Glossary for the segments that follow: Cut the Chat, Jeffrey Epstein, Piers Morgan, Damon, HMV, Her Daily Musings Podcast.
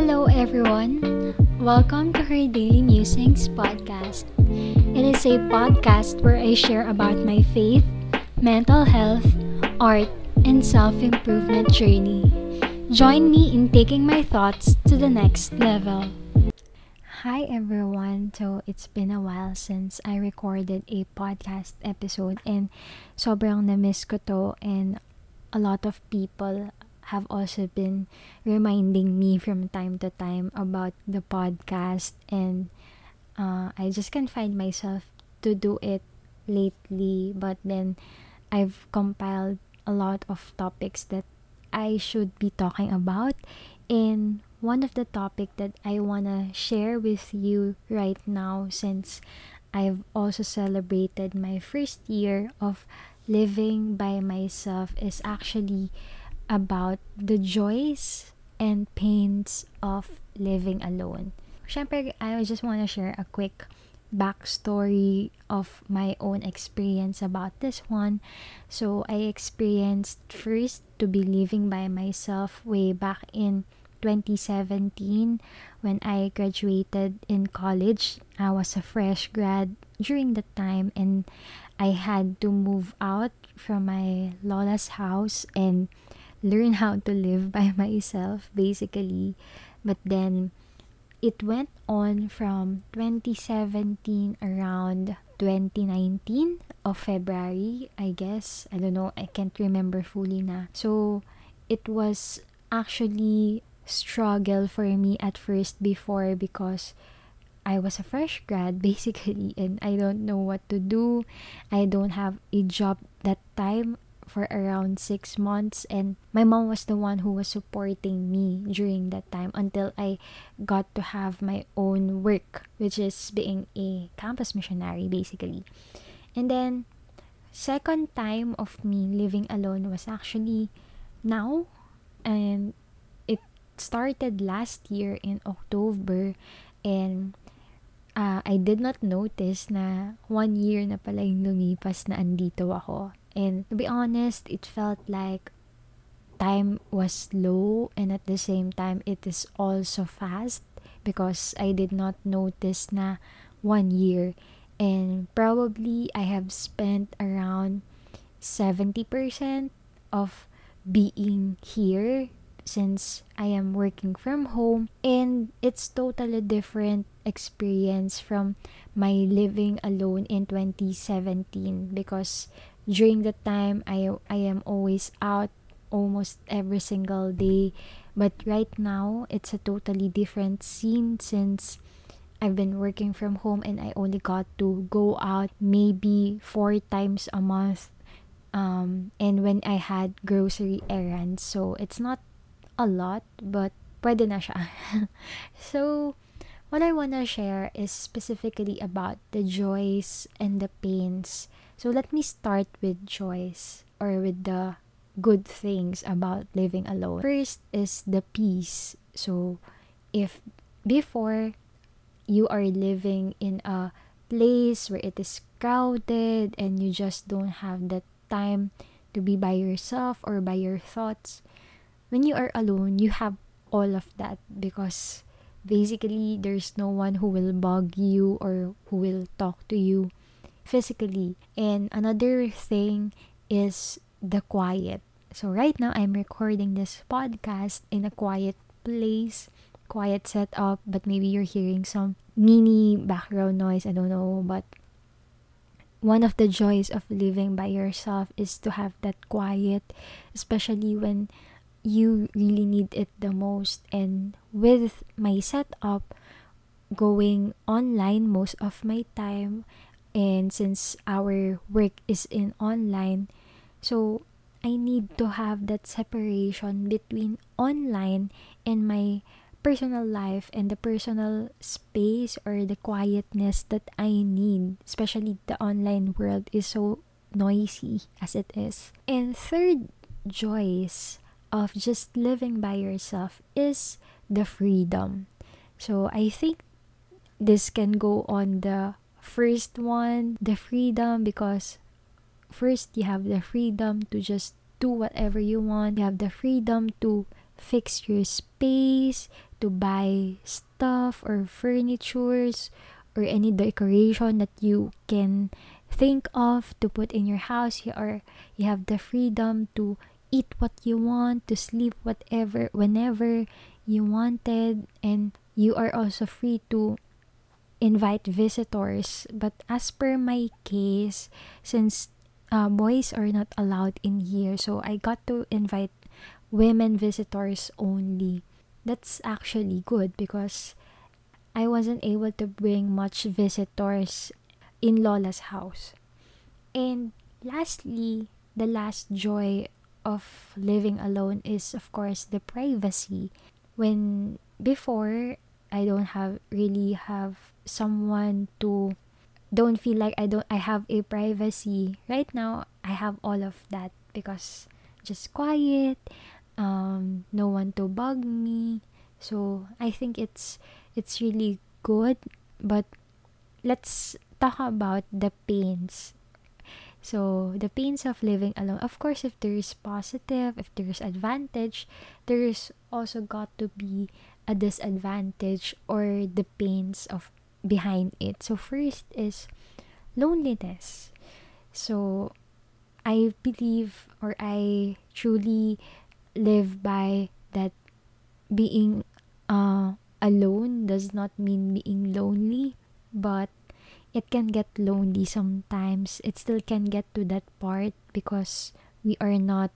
Hello everyone! Welcome to Her Daily Musings Podcast. It is a podcast where I share about my faith, mental health, art, and self-improvement journey. Join me in taking my thoughts to the next level. Hi everyone! So, it's been a while since I recorded a podcast episode and sobrang na-miss ko to, and a lot of people have also been reminding me from time to time about the podcast, and I just can't find myself to do it lately. But then I've compiled a lot of topics that I should be talking about, and one of the topic that I wanna share with you right now, since I've also celebrated my first year of living by myself, is actually about the joys and pains of living alone. Syempre, I just want to share a quick backstory of my own experience about this one. So, I experienced first to be living by myself way back in 2017 when I graduated in college. I was a fresh grad during the time, and I had to move out from my lola's house and learn how to live by myself, basically. But then it went on from 2017 around 2019 of February, I guess. I don't know, I can't remember fully na. So it was actually struggle for me at first before, because I was a fresh grad basically, and I don't know what to do. I don't have a job that time for around 6 months, and my mom was the one who was supporting me during that time until I got to have my own work, which is being a campus missionary basically. And then second time of me living alone was actually now, and it started last year in October, and I did not notice na 1 year na pala yung lumipas na andito ako. And to be honest, it felt like time was slow, and at the same time, it is also fast, because I did not notice na 1 year. And probably I have spent around 70% of being here since I am working from home. And it's totally different experience from my living alone in 2017, because during that time, I am always out almost every single day. But right now, it's a totally different scene since I've been working from home, and I only got to go out maybe 4 times a month. And when I had grocery errands. So, it's not a lot, but pwede na siya. So, what I wanna share is specifically about the joys and the pains. So let me start with joys, or with the good things about living alone. First is the peace. So if before you are living in a place where it is crowded and you just don't have that time to be by yourself or by your thoughts, when you are alone, you have all of that, because basically there's no one who will bug you or who will talk to you physically. And another thing is the quiet. So right now, I'm recording this podcast in a quiet place, quiet setup, but maybe you're hearing some mini background noise, I don't know. But one of the joys of living by yourself is to have that quiet, especially when you really need it the most. And with my setup going online most of my time, and since our work is in online, so I need to have that separation between online and my personal life and the personal space or the quietness that I need. Especially the online world is so noisy as it is. And third joys of just living by yourself is the freedom. So I think this can go on the first one, the freedom, because first you have the freedom to just do whatever you want. You have the freedom to fix your space, to buy stuff or furnitures or any decoration that you can think of to put in your house, or you have the freedom to eat what you want, to sleep whatever, whenever you wanted, and you are also free to invite visitors. But as per my case, since boys are not allowed in here, so I got to invite women visitors only. That's actually good because I wasn't able to bring much visitors in Lola's house. And lastly, the last joy of living alone is, of course, the privacy. When before, I don't really have someone to, don't feel like I have a privacy. Right now, I have all of that because just quiet, no one to bug me. So I think it's really good. But let's talk about the pains. So the pains of living alone. Of course, if there is positive, if there is advantage, there is also got to be a disadvantage or the pains of behind it. So first is loneliness. So I believe, or I truly live by that, being alone does not mean being lonely, but it can get lonely sometimes. It still can get to that part because we are not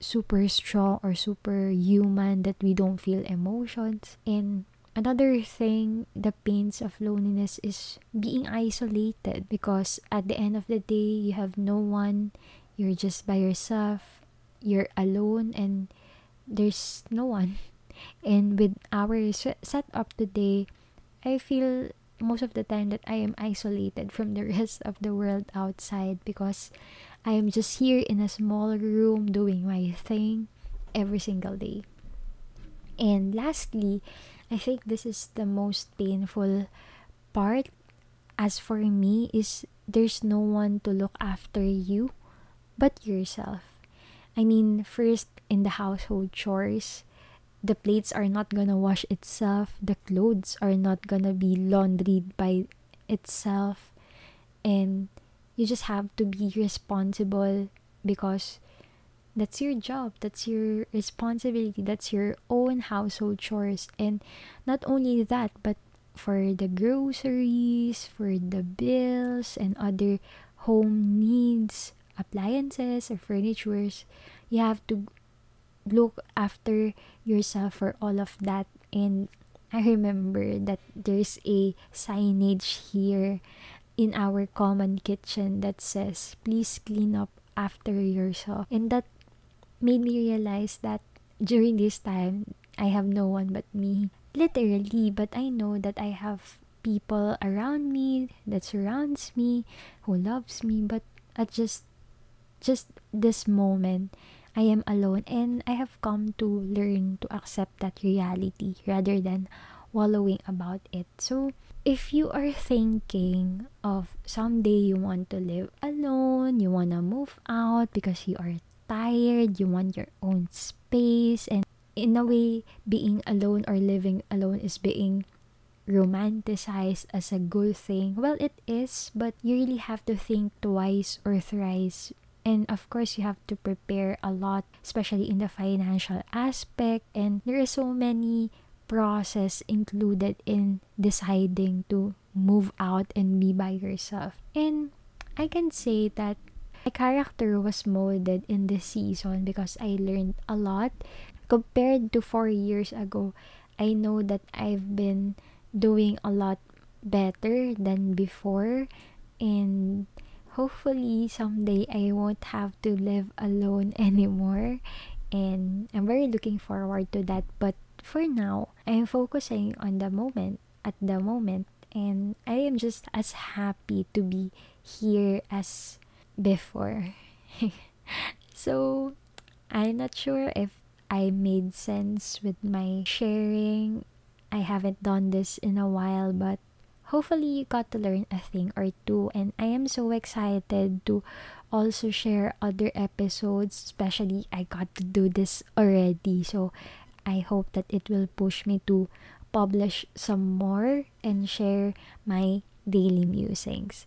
super strong or super human that we don't feel emotions. And another thing, the pains of loneliness is being isolated, because at the end of the day, you have no one, you're just by yourself, you're alone, and there's no one. And with our setup today, I feel most of the time that I am isolated from the rest of the world outside because I am just here in a small room doing my thing every single day. And lastly, I think this is the most painful part, as for me, is there's no one to look after you but yourself. I mean, first, in the household chores, the plates are not gonna wash itself, the clothes are not gonna be laundried by itself, and you just have to be responsible because that's your job, that's your responsibility, that's your own household chores. And not only that, but for the groceries, for the bills, and other home needs, appliances or furnitures, you have to look after yourself for all of that. And I remember that there's a signage here in our common kitchen that says, please clean up after yourself. And that made me realize that during this time, I have no one but me, literally. But I know that I have people around me, that surrounds me, who loves me, but at just this moment, I am alone, and I have come to learn to accept that reality rather than wallowing about it. So, if you are thinking of someday you want to live alone, you want to move out because you are tired, you want your own space, and in a way, being alone or living alone is being romanticized as a good thing. Well, it is, but you really have to think twice or thrice. And of course, you have to prepare a lot, especially in the financial aspect. And there are so many processes included in deciding to move out and be by yourself. And I can say that my character was molded in this season because I learned a lot. Compared to 4 years ago, I know that I've been doing a lot better than before. And hopefully, someday I won't have to live alone anymore, and I'm very looking forward to that. But for now, I'm focusing on the moment, at the moment, and I am just as happy to be here as before. So, I'm not sure if I made sense with my sharing. I haven't done this in a while, but hopefully you got to learn a thing or two, and I am so excited to also share other episodes, especially I got to do this already, so I hope that it will push me to publish some more and share my daily musings.